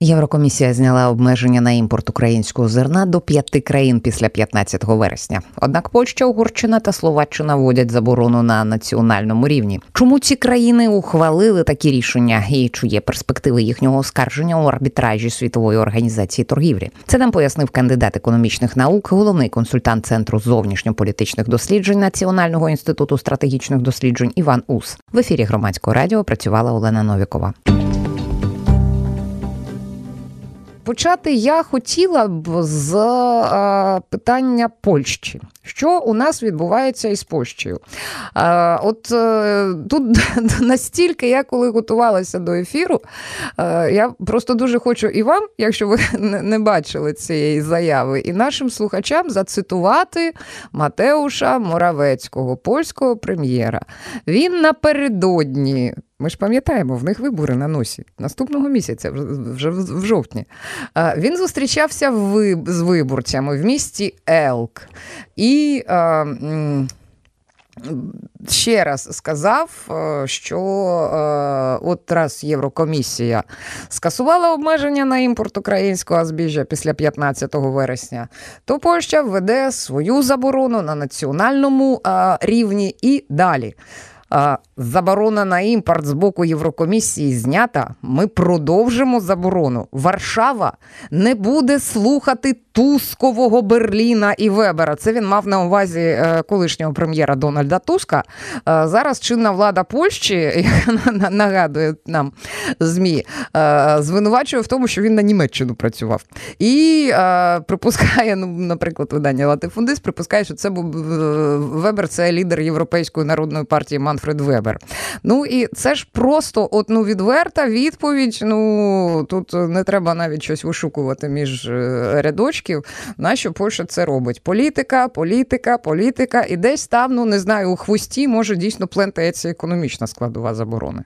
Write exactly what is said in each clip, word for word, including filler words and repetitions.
Єврокомісія зняла обмеження на імпорт українського зерна до п'яти країн після п'ятнадцятого вересня. Однак Польща, Угорщина та Словаччина вводять заборону на національному рівні. Чому ці країни ухвалили такі рішення і чи є перспективи їхнього оскарження у арбітражі Світової організації торгівлі? Це нам пояснив кандидат економічних наук, головний консультант Центру зовнішньополітичних досліджень Національного інституту стратегічних досліджень Іван Ус. В ефірі Громадського радіо працювала Олена Новікова. Почати я хотіла б з а, питання Польщі. Що у нас відбувається із Польщею? А, от а, тут настільки я, коли готувалася до ефіру, а, я просто дуже хочу і вам, якщо ви не бачили цієї заяви, і нашим слухачам зацитувати Матеуша Моравецького, польського прем'єра. Він напередодні, ми ж пам'ятаємо, в них вибори на носі наступного місяця, вже в жовтні. Він зустрічався з виборцями в місті Елк і ще раз сказав, що от раз Єврокомісія скасувала обмеження на імпорт українського збіжжя після п'ятнадцятого вересня, то Польща введе свою заборону на національному рівні і далі. Заборона на імпорт з боку Єврокомісії знята, ми продовжимо заборону. Варшава не буде слухати Тускового Берліна і Вебера. Це він мав на увазі колишнього прем'єра Дональда Туска. Зараз чинна влада Польщі, яка нагадує нам ЗМІ, звинувачує в тому, що він на Німеччину працював. І припускає, ну, наприклад, видання «Латифундис» припускає, що це був Вебер, це лідер Європейської народної партії Манфельд Вебер. Ну і це ж просто от, ну, відверта відповідь, ну, тут не треба навіть щось вишукувати між рядочками. На що Польща це робить? Політика, політика, політика. І десь там, ну не знаю, у хвості може дійсно плентається економічна складова заборони.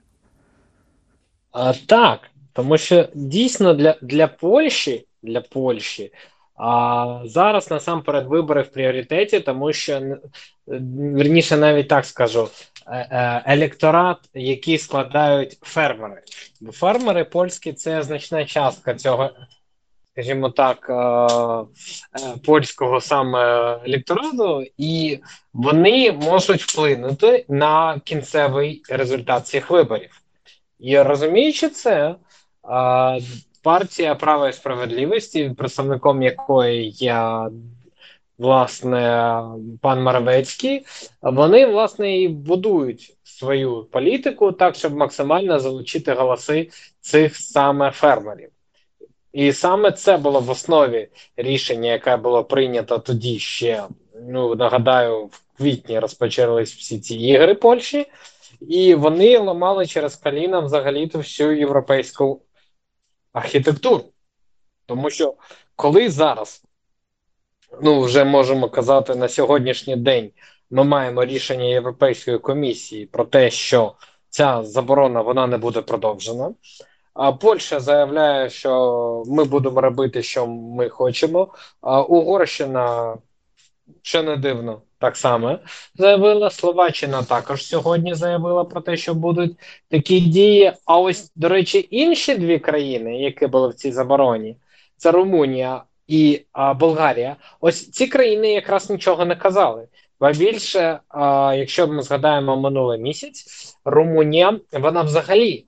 А, так, тому що дійсно для, для Польщі, для Польщі а, зараз насамперед вибори в пріоритеті, тому що, верніше навіть так скажу, електорат, який складають фермери. Бо фермери польські – це значна частка цього, скажімо так, польського саме електорату, і вони можуть вплинути на кінцевий результат цих виборів. І розуміючи це, партія Права і справедливості, представником якої я, власне, пан Моравецький, вони, власне, і будують свою політику так, щоб максимально залучити голоси цих саме фермерів. І саме це було в основі рішення, яке було прийнято тоді ще, ну, нагадаю, в квітні розпочались всі ці ігри Польщі, і вони ламали через коліна взагалі-то всю європейську архітектуру. Тому що коли зараз, ну, вже можемо казати, на сьогоднішній день ми маємо рішення Європейської комісії про те, що ця заборона, вона не буде продовжена, а Польща заявляє, що ми будемо робити, що ми хочемо. А Угорщина, ще не дивно, так само заявила. Словаччина також сьогодні заявила про те, що будуть такі дії. А ось, до речі, інші дві країни, які були в цій забороні, це Румунія і а, Болгарія. Ось ці країни якраз нічого не казали. Ба більше, а, якщо ми згадаємо минулий місяць, Румунія, вона взагалі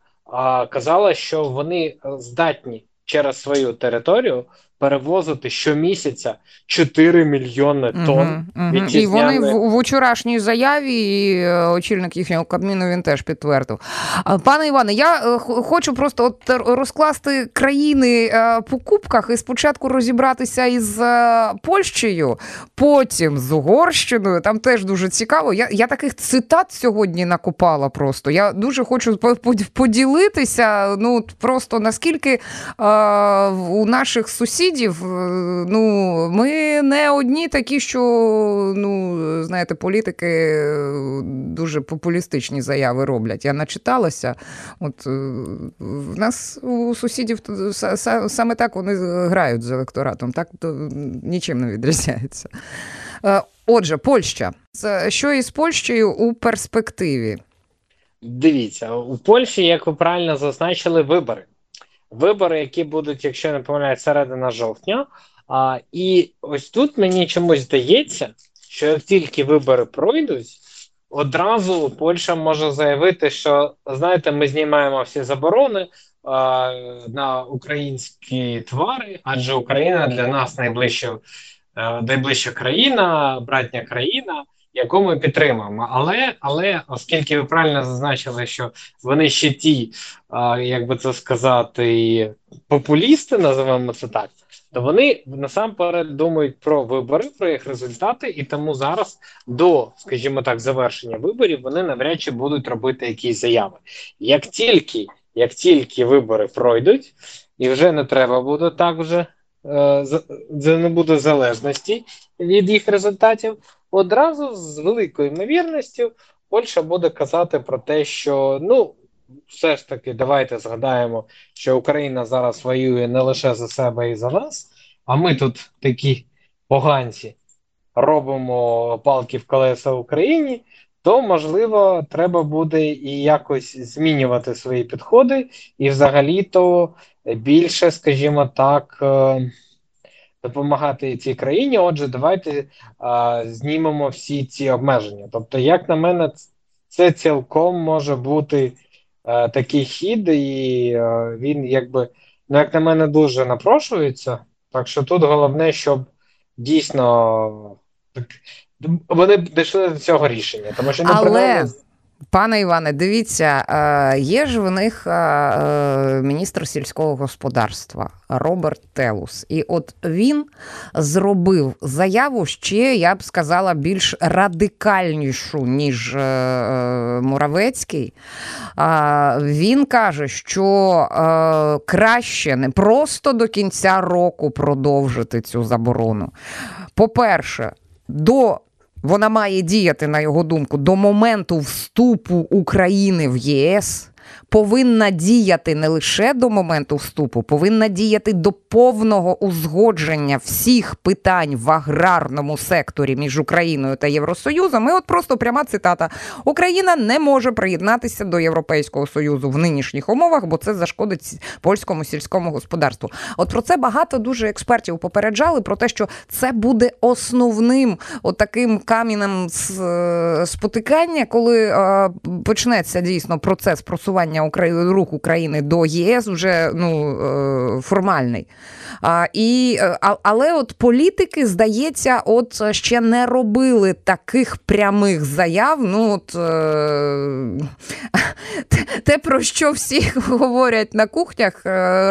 казала, що вони здатні через свою територію перевозити щомісяця чотири мільйони тонн вітчизняної. І вони в, в учорашній заяві, і очільник їхнього Кабміну він теж підтвердив. Пане Іване, я хочу просто от розкласти країни по кубках і спочатку розібратися із Польщею, потім з Угорщиною, там теж дуже цікаво. Я, я таких цитат сьогодні накопала просто. Я дуже хочу поділитися, ну, просто наскільки е, у наших сусідів сусідів, ну, ми не одні такі, що, ну, знаєте, політики дуже популістичні заяви роблять. Я начиталася, от в нас у сусідів саме так вони грають з електоратом, так нічим не відрізняється. Отже, Польща. Що із Польщею у перспективі? Дивіться, у Польщі, як ви правильно зазначили, вибори. Вибори, які будуть, якщо я не помиляюсь, середина жовтня. А, і ось тут мені чомусь здається, що як тільки вибори пройдуть, одразу Польща може заявити, що, знаєте, ми знімаємо всі заборони а, на українські товари, адже Україна для нас найближча, а, найближча країна, братня країна, яку ми підтримуємо. Але, але, оскільки ви правильно зазначили, що вони ще ті, а, як би це сказати, популісти, називаємо це так, то вони насамперед думають про вибори, про їх результати, і тому зараз до, скажімо так, завершення виборів вони навряд чи будуть робити якісь заяви. Як тільки, як тільки вибори пройдуть, і вже не треба буде так вже, е, не буде залежності від їх результатів, одразу з великою ймовірністю Польща буде казати про те, що, ну, все ж таки, давайте згадаємо, що Україна зараз воює не лише за себе і за нас, а ми тут такі поганці робимо палки в колеса Україні, то, можливо, треба буде і якось змінювати свої підходи, і взагалі-то більше, скажімо так, допомагати цій країні. Отже, давайте а, знімемо всі ці обмеження. Тобто, як на мене, це цілком може бути а, такий хід, і а, він, якби, ну, як на мене, дуже напрошується. Так що тут головне, щоб дійсно так, вони дійшли до цього рішення. Тому що, наприклад, Але... Пане Іване, дивіться, є ж в них міністр сільського господарства Роберт Телус. І от він зробив заяву ще, я б сказала, більш радикальнішу, ніж Моравецький. Він каже, що краще не просто до кінця року продовжити цю заборону. По-перше, до вона має діяти, на його думку, до моменту вступу України в ЄС, повинна діяти не лише до моменту вступу, повинна діяти до повного узгодження всіх питань в аграрному секторі між Україною та Євросоюзом. І от просто пряма цитата. Україна не може приєднатися до Європейського Союзу в нинішніх умовах, бо це зашкодить польському сільському господарству. От про це багато дуже експертів попереджали, про те, що це буде основним отаким камінем спотикання, коли е, почнеться дійсно процес просування рух України до ЄС вже, ну, формальний. А, і, а, але от політики, здається, от ще не робили таких прямих заяв. Ну, от, е, те, про що всі говорять на кухнях,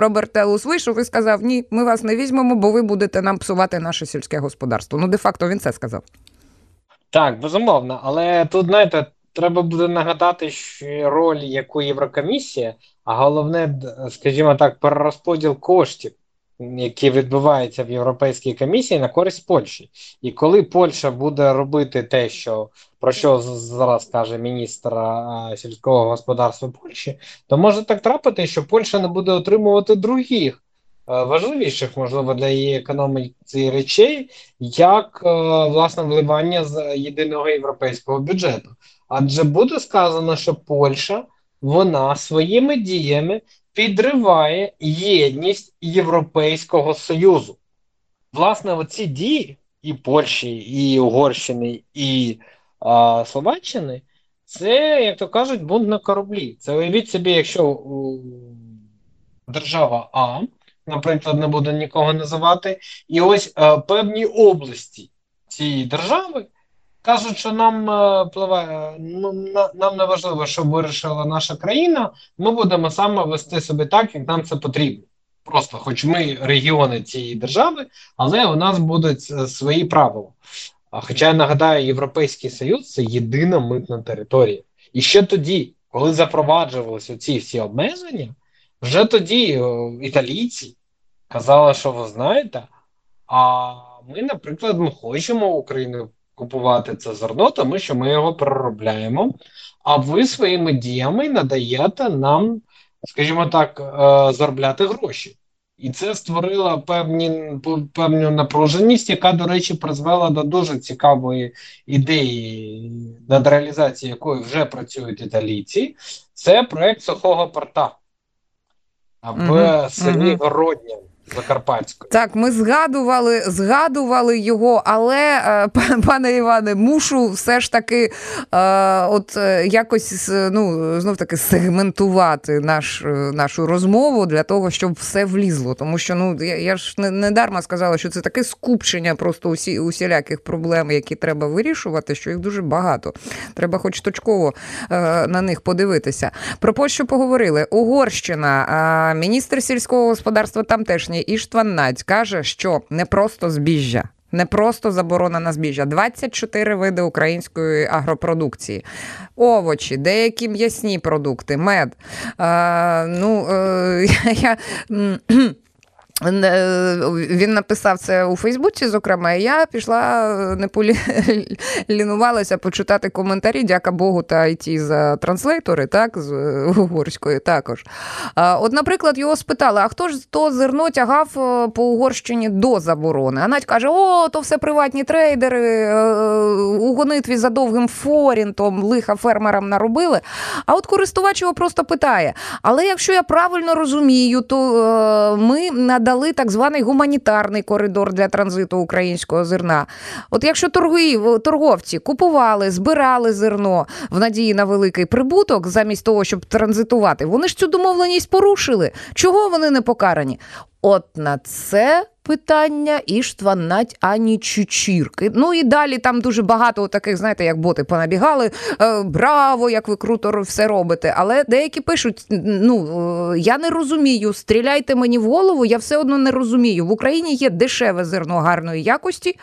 Роберт Телус вийшов і сказав, ні, ми вас не візьмемо, бо ви будете нам псувати наше сільське господарство. Ну, де-факто він це сказав. Так, безумовно. Але тут, знаєте, треба буде нагадати роль, яку Єврокомісія, а головне, скажімо так, перерозподіл коштів, які відбуваються в Європейській комісії на користь Польщі. І коли Польща буде робити те, що, про що зараз каже міністр сільського господарства Польщі, то може так трапити, що Польща не буде отримувати других, важливіших, можливо, для її економіки речей, як, власне, вливання з єдиного європейського бюджету. Адже буде сказано, що Польща, вона своїми діями підриває єдність Європейського Союзу. Власне, оці дії і Польщі, і Угорщини, і а, Словаччини, це, як то кажуть, бунт на кораблі. Це уявіть собі, якщо держава А, наприклад, не буду нікого називати, і ось а, певні області цієї держави, кажуть, що нам пливає, нам не важливо, що вирішила наша країна, ми будемо саме вести себе так, як нам це потрібно. Просто, хоч ми регіони цієї держави, але у нас будуть свої правила. Хоча, я нагадаю, Європейський Союз – це єдина митна територія. І ще тоді, коли запроваджувалися ці всі обмеження, вже тоді італійці, казала, що ви знаєте, а ми, наприклад, ми хочемо Україну купувати це зерно, тому що ми його переробляємо, а ви своїми діями надаєте нам, скажімо так, заробляти гроші. І це створило певні, певну напруженість, яка, до речі, призвела до дуже цікавої ідеї, над реалізацією якої вже працюють італійці. Це проект сухого порта в mm-hmm. селі Городні. Закарпатська. Так, ми згадували, згадували його, але, пане Іване, мушу все ж таки е, от якось, ну, знов таки сегментувати наш, нашу розмову для того, щоб все влізло. Тому що, ну, я, я ж не, не дарма сказала, що це таке скупчення просто усі, усіляких проблем, які треба вирішувати, що їх дуже багато. Треба хоч точково е, на них подивитися. Про Польщу поговорили. Угорщина. Е, міністр сільського господарства там теж Іштван Надь каже, що не просто збіжжя, не просто заборона на збіжжя, двадцять чотири види української агропродукції, овочі, деякі м'ясні продукти, мед. Е, ну, е, я... Він написав це у Фейсбуці, зокрема, і я пішла, не полінувалася почитати коментарі, дяка Богу та ай ті за транслейтори, так, з угорської також. От, наприклад, його спитали, а хто ж то зерно тягав по Угорщині до заборони? А Надь каже, о, то все приватні трейдери, у гонитві за довгим форінтом лиха фермерам наробили. А от користувач його просто питає, але якщо я правильно розумію, то ми надаємо дали так званий гуманітарний коридор для транзиту українського зерна. От якщо торгів, торговці купували, збирали зерно в надії на великий прибуток, замість того, щоб транзитувати, вони ж цю домовленість порушили. Чого вони не покарані? От на це питання Іштван Надь ані чучірки. Ну і далі там дуже багато таких, знаєте, як боти понабігали, браво, як ви круто все робите. Але деякі пишуть, ну, я не розумію, стріляйте мені в голову, я все одно не розумію. В Україні є дешеве зерно гарної якості,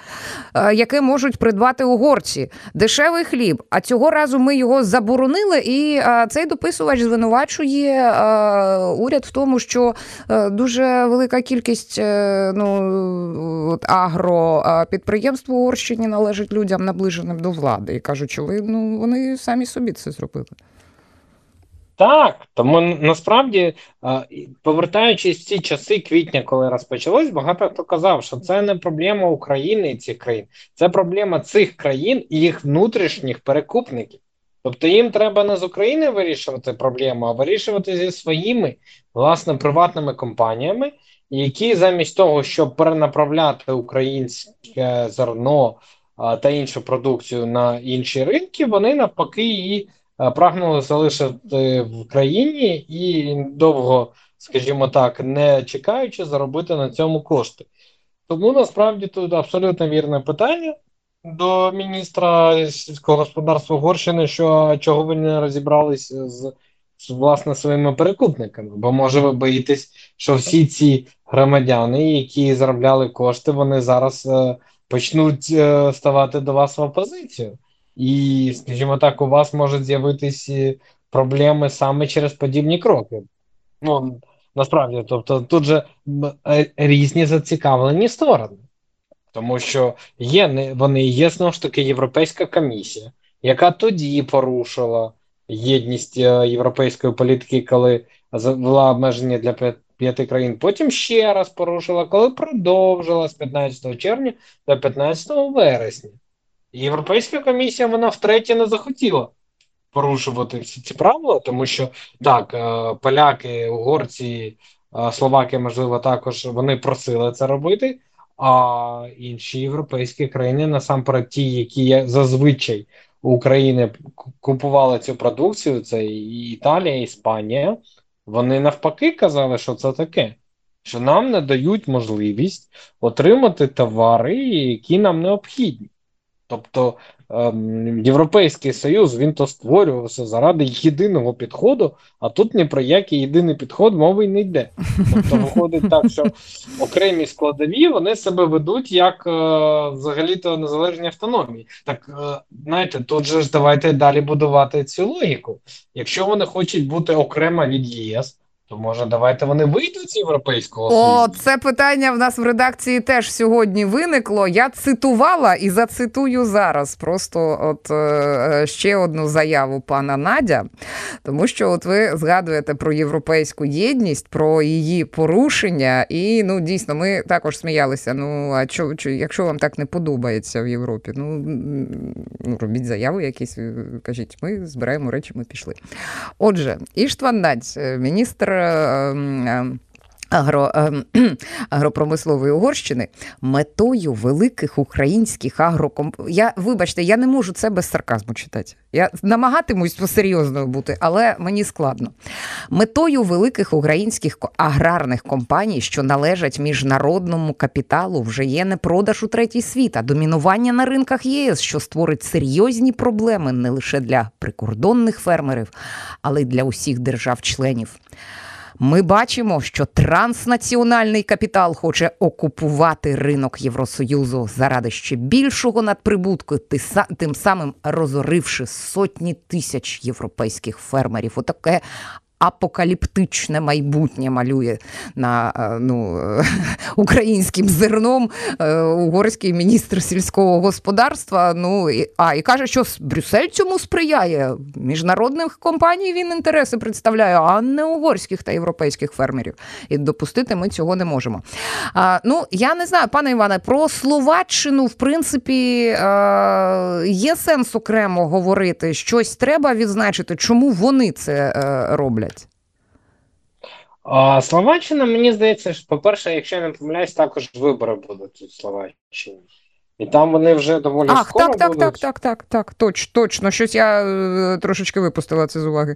яке можуть придбати угорці. Дешевий хліб. А цього разу ми його заборонили, і цей дописувач звинувачує уряд в тому, що дуже велика кількість, ну, агропідприємств в Угорщині належить людям, наближеним до влади. І кажуть, що ви, ну, вони самі собі це зробили. Так, тому насправді, повертаючись в ці часи квітня, коли розпочалось, багато хто казав, що це не проблема України і цих країн. Це проблема цих країн і їх внутрішніх перекупників. Тобто їм треба не з України вирішувати проблему, а вирішувати зі своїми, власне, приватними компаніями, які замість того, щоб перенаправляти українське зерно а, та іншу продукцію на інші ринки, вони навпаки її а, прагнули залишити в країні і довго, скажімо так, не чекаючи, заробити на цьому кошти. Тому, насправді, тут абсолютно вірне питання до міністра сільського господарства Угорщини, що чого ви не розібралися з з, власне, своїми перекупниками, бо може ви боїтесь, що всі ці громадяни, які заробляли кошти, вони зараз е, почнуть е, ставати до вас в опозицію. І, скажімо так, у вас можуть з'явитися проблеми саме через подібні кроки. Ну, насправді, тобто тут же різні зацікавлені сторони. Тому що є, вони є, знову ж таки, Європейська комісія, яка тоді порушила єдність європейської політики, коли була обмеження для п'яти країн, потім ще раз порушила, коли продовжила з п'ятнадцятого червня до п'ятнадцятого вересня. Європейська комісія, вона втретє не захотіла порушувати всі ці правила, тому що, так, поляки, угорці, словаки, можливо, також, вони просили це робити, а інші європейські країни, насамперед ті, які зазвичай України купували цю продукцію, це і Італія, і Іспанія, вони навпаки казали, що це таке, що нам не дають можливість отримати товари, які нам необхідні. Тобто ем, Європейський Союз, він то створювався заради єдиного підходу, а тут ні про який єдиний підход мови не йде. Тобто виходить так, що окремі складові, вони себе ведуть як е, взагалі-то незалежні автономії. Так, е, знаєте, тут же ж давайте далі будувати цю логіку. Якщо вони хочуть бути окремо від ЄС, То, може, давайте вони вийдуть з Європейського Союзу? О, це питання в нас в редакції теж сьогодні виникло. Я цитувала і зацитую зараз просто от е, ще одну заяву пана Надя. Тому що от ви згадуєте про європейську єдність, про її порушення. І, ну, дійсно, ми також сміялися. Ну, а чо, чо, якщо вам так не подобається в Європі, ну, робіть заяву якісь, кажіть, ми збираємо речі, ми пішли. Отже, Іштван Надь, міністр Агро, агропромислової Угорщини, метою великих українських агрокомпаній... Я, вибачте, я не можу це без сарказму читати. Я намагатимусь серйозною бути, але мені складно. Метою великих українських аграрних компаній, що належать міжнародному капіталу, вже є не продаж у третій світ, а домінування на ринках ЄС, що створить серйозні проблеми не лише для прикордонних фермерів, але й для усіх держав-членів. Ми бачимо, що транснаціональний капітал хоче окупувати ринок Євросоюзу заради ще більшого надприбутку, тим самим розоривши сотні тисяч європейських фермерів. Отаке апокаліптичне майбутнє малює на ну, українським зерном угорський міністр сільського господарства. Ну, і, а, і каже, що Брюссель цьому сприяє. Міжнародних компаній він інтереси представляє, а не угорських та європейських фермерів. І допустити ми цього не можемо. А, ну, я не знаю, пане Іване, про Словаччину, в принципі, а, є сенс окремо говорити. Щось треба відзначити, чому вони це а, роблять. А, Словаччина, мені здається, що, по-перше, якщо я не помиляюсь, також вибори будуть у Словаччині. І там вони вже доволі Ах, скоро так, так, будуть. Так, так, так, так, точ, точно. Щось я е, трошечки випустила це з уваги.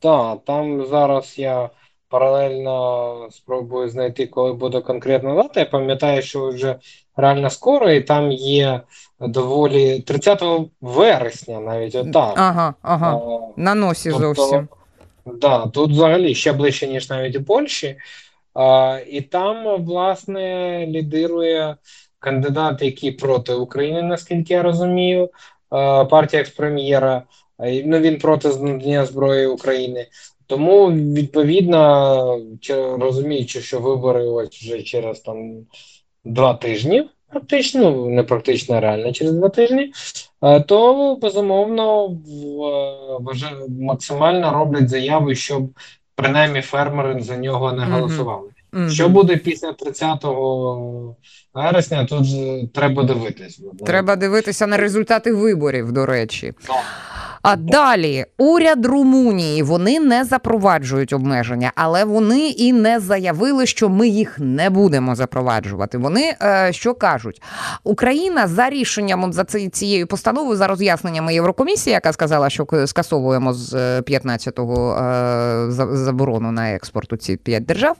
Так, там зараз я паралельно спробую знайти, коли буде конкретна дата. Я пам'ятаю, що вже реально скоро, і там є доволі тридцятого вересня навіть. От там. Ага, ага. О, на носі тобто, зовсім. Так, да, тут взагалі ще ближче, ніж навіть у Польщі. А, і там, власне, лідирує кандидат, який проти України, наскільки я розумію, а, партія екс-прем'єра. Ну, він проти надання зброї України. Тому, відповідно, розуміючи, що вибори ось вже через там два тижні, практично, ну, не практично, а реально через два тижні, то, безумовно, максимально роблять заяви, щоб принаймні фермери за нього не голосували. Mm-hmm. Що буде після тридцятого вересня, тут треба дивитися. Треба дивитися на результати виборів, до речі. Так. А далі, уряд Румунії, вони не запроваджують обмеження, але вони і не заявили, що ми їх не будемо запроваджувати. Вони, е, що кажуть, Україна за рішенням, за цією постановою, за роз'ясненнями Єврокомісії, яка сказала, що скасовуємо з п'ятнадцятого е, заборону на експорт у ці п'ять держав,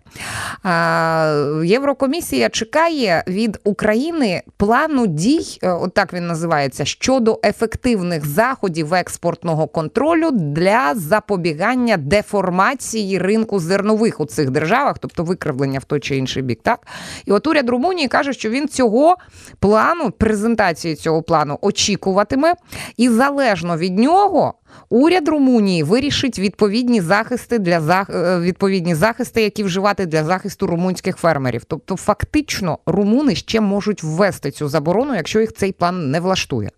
е, Єврокомісія чекає від України плану дій, е, отак він називається, щодо ефективних заходів експорту контролю для запобігання деформації ринку зернових у цих державах, тобто викривлення в той чи інший бік, так? І от уряд Румунії каже, що він цього плану, презентації цього плану очікуватиме, і залежно від нього уряд Румунії вирішить відповідні захисти, для зах... відповідні захисти, які вживати для захисту румунських фермерів. Тобто фактично румуни ще можуть ввести цю заборону, якщо їх цей план не влаштує.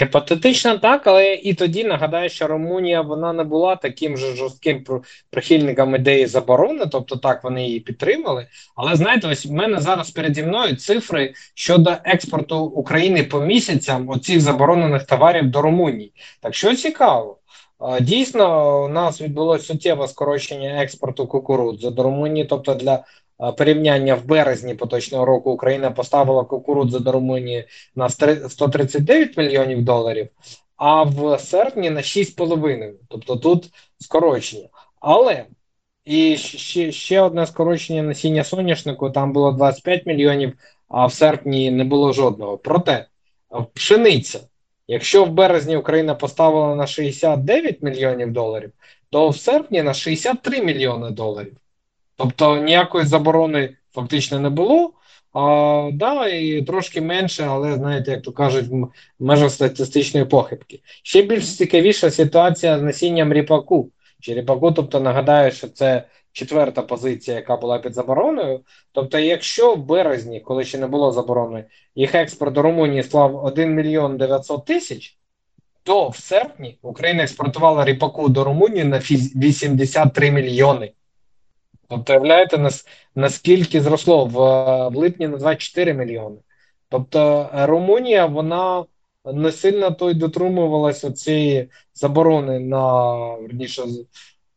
Гіпотетично так, але і тоді нагадаю, що Румунія, вона не була таким же жорстким прихильником ідеї заборони, тобто так, вони її підтримали. Але знаєте, ось в мене зараз переді мною цифри щодо експорту України по місяцям оцих заборонених товарів до Румунії. Так що цікаво. Дійсно, у нас відбулося суттєве скорочення експорту кукурудзи до Румунії, тобто для порівняння, в березні поточного року Україна поставила кукурудзу до Румунії на сто тридцять дев'ять мільйонів доларів, а в серпні на шість цілих п'ять. Тобто тут скорочення. Але і ще, ще одне скорочення насіння соняшнику, там було двадцять п'ять мільйонів, а в серпні не було жодного. Проте пшениця, якщо в березні Україна поставила на шістдесят дев'ять мільйонів доларів, то в серпні на шістдесят три мільйони доларів. Тобто ніякої заборони фактично не було, а, да, і трошки менше, але, знаєте, як то кажуть, в межах статистичної похибки. Ще більш цікавіша ситуація з насінням ріпаку. черепаку. Тобто, нагадаю, що це четверта позиція, яка була під забороною. Тобто, якщо в березні, коли ще не було заборони, їх експорт до Румунії склав один мільйон дев'ятсот тисяч, то в серпні Україна експортувала ріпаку до Румунії на вісімдесят три мільйони. Тобто, уявляєте, нас, наскільки зросло в, в липні на двадцять чотири мільйони. Тобто, Румунія, вона не сильно то й дотримувалася цієї заборони на, верніше,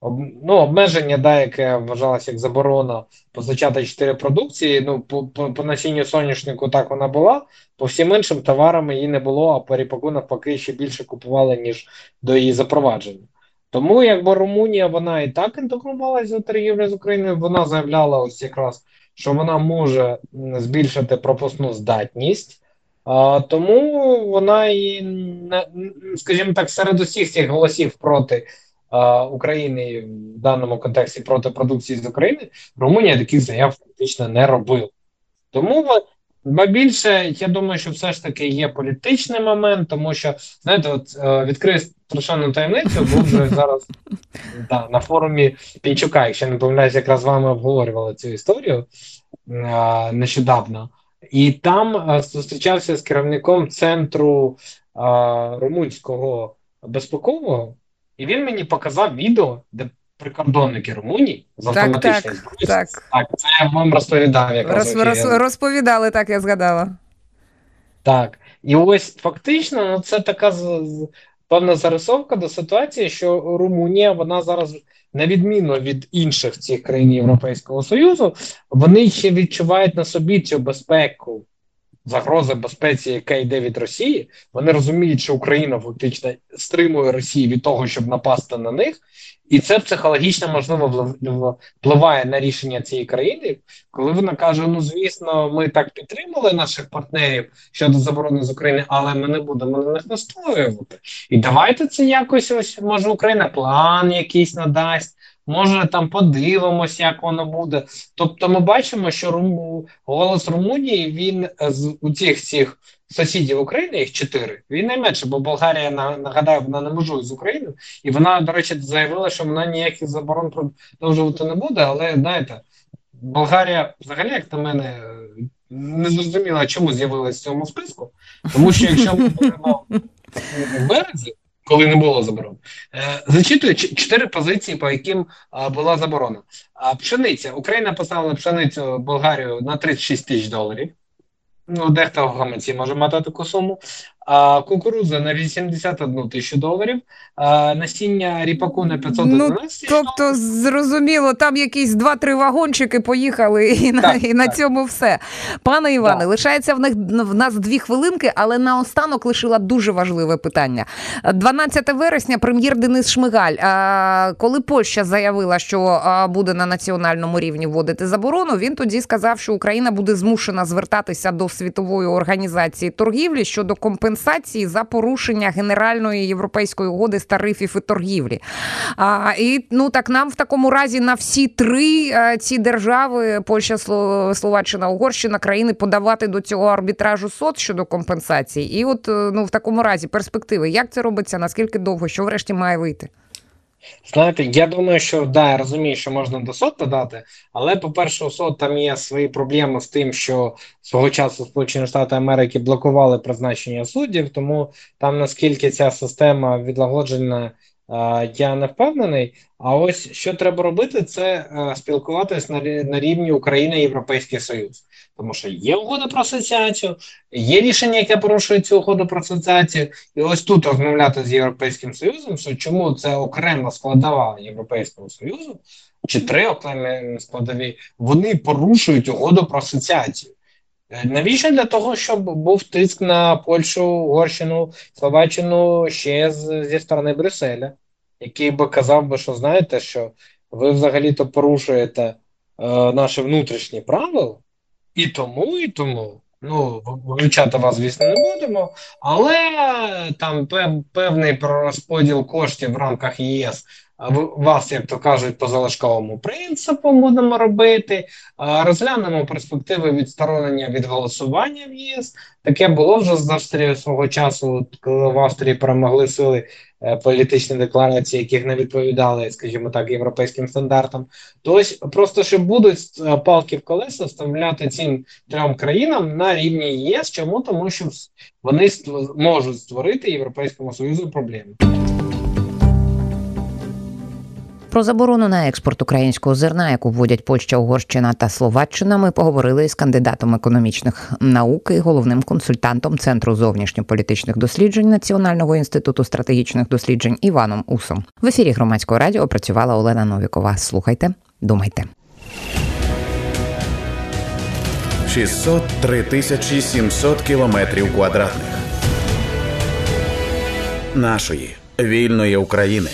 об, ну, обмеження, да, яке вважалося як заборона позначати чотири продукції. Ну, по, по, по насінню соняшнику так вона була, по всім іншим товарам її не було, а по ріпаку навпаки ще більше купували, ніж до її запровадження. Тому, якби Румунія, вона і так інтегрувалася за торгівлю з Україною, вона заявляла ось якраз, що вона може збільшити пропускну здатність, а, тому вона і, скажімо так, серед усіх цих голосів проти а, України, в даному контексті проти продукції з України, Румунія таких заяв фактично не робила. Тому, ба більше, я думаю, що все ж таки є політичний момент, тому що, знаєте, от відкрив страшенну таємницю, був вже зараз да, на форумі Пінчука, якщо не помиляюсь, якраз з вами обговорювали цю історію а, нещодавно. І там а, зустрічався з керівником центру а, румунського безпекового, і він мені показав відео, де прикордонники Румунії з автоматичною зброєю. Так, так. так, це я вам розповідав. Якраз роз, роз, розповідали, так, я згадала. Так. І ось фактично, ну, це така певна зарисовка до ситуації, що Румунія, вона зараз, на відміну від інших цих країн Європейського Союзу, вони ще відчувають на собі цю безпеку, загрозу безпеці, яка йде від Росії. Вони розуміють, що Україна фактично стримує Росію від того, щоб напасти на них. І це психологічно, можливо, впливає на рішення цієї країни, коли вона каже, ну, звісно, ми так підтримали наших партнерів щодо заборони з України, але ми не будемо на них настоювати. І давайте це якось, ось, може, Україна план якийсь надасть, може, там подивимось, як воно буде. Тобто ми бачимо, що Руму... голос Румунії, він з у цих всіх сусідів України, їх чотири, він найменше, бо Болгарія, нагадаю, вона не межує з Україною, і вона, до речі, заявила, що вона ніяких заборон продовжувати не буде, але, знаєте, Болгарія, взагалі, як на мене, не зрозуміла, чому з'явилась в цьому списку, тому що, якщо ми будемо в березі, коли не було заборон. Зачитую чотири позиції, по яким була заборона. Пшениця. Україна поставила пшеницю Болгарію на тридцять шість тисяч доларів. Ну, дехто в гаманці може мати таку суму. Кукурудза на вісімдесят одну тисячу доларів. Насіння ріпаку на п'ятсот одинадцять тисяч. Ну, тобто, зрозуміло, там якісь два-три вагончики поїхали і, так, на, і так. на цьому все. Пане Іване, так. лишається в, них, в нас дві хвилинки, але наостанок лишила дуже важливе питання. дванадцятого вересня прем'єр Денис Шмигаль, коли Польща заявила, що буде на національному рівні вводити заборону, він тоді сказав, що Україна буде змушена звертатися до Світової організації торгівлі щодо компенсації за порушення Генеральної європейської угоди з тарифів і торгівлі. А, і, ну, так нам в такому разі на всі три а, ці держави, Польща, Словаччина, Угорщина, країни подавати до цього арбітражу СОТ щодо компенсації. І от, ну, в такому разі перспективи. Як це робиться? Наскільки довго? Що врешті має вийти? Знаєте, я думаю, що, да, я розумію, що можна до СОТ додати, але, по-перше, у СОТ там є свої проблеми з тим, що свого часу Сполучені Штати Америки блокували призначення суддів, тому там, наскільки ця система відлагоджена, я не впевнений. А ось що треба робити, це спілкуватись на рівні України і Європейський Союз. Тому що є угода про асоціацію, є рішення, яке порушує цю угоду про асоціацію. І ось тут розмовляти з Європейським Союзом, що чому це окрема складова Європейського Союзу, чи три окремі складові, вони порушують угоду про асоціацію. Навіщо? Для того, щоб був тиск на Польщу, Угорщину, Словаччину ще з, зі сторони Брюсселя, який би казав би, що знаєте, що ви взагалі-то порушуєте е, наші внутрішні правила, і тому, і тому. Ну, вивчати вас, звісно, не будемо, але там певний перерозподіл коштів в рамках ЄС вас, як то кажуть, по залишковому принципу будемо робити, розглянемо перспективи відсторонення від голосування в ЄС. Таке було вже з Австрією свого часу, коли в Австрії перемогли сили політичні декларації, яких не відповідали, скажімо так, європейським стандартам, то ось просто ще будуть палки в колеса вставляти цим трьом країнам на рівні ЄС. Чому? Тому що вони створ... можуть створити Європейському Союзу проблеми. Про заборону на експорт українського зерна, яку вводять Польща, Угорщина та Словаччина, ми поговорили з кандидатом економічних наук і головним консультантом Центру зовнішньополітичних досліджень Національного інституту стратегічних досліджень Іваном Усом. В ефірі Громадського радіо працювала Олена Новікова. Слухайте, думайте. шістсот три тисячі сімсот кілометрів квадратних нашої вільної України.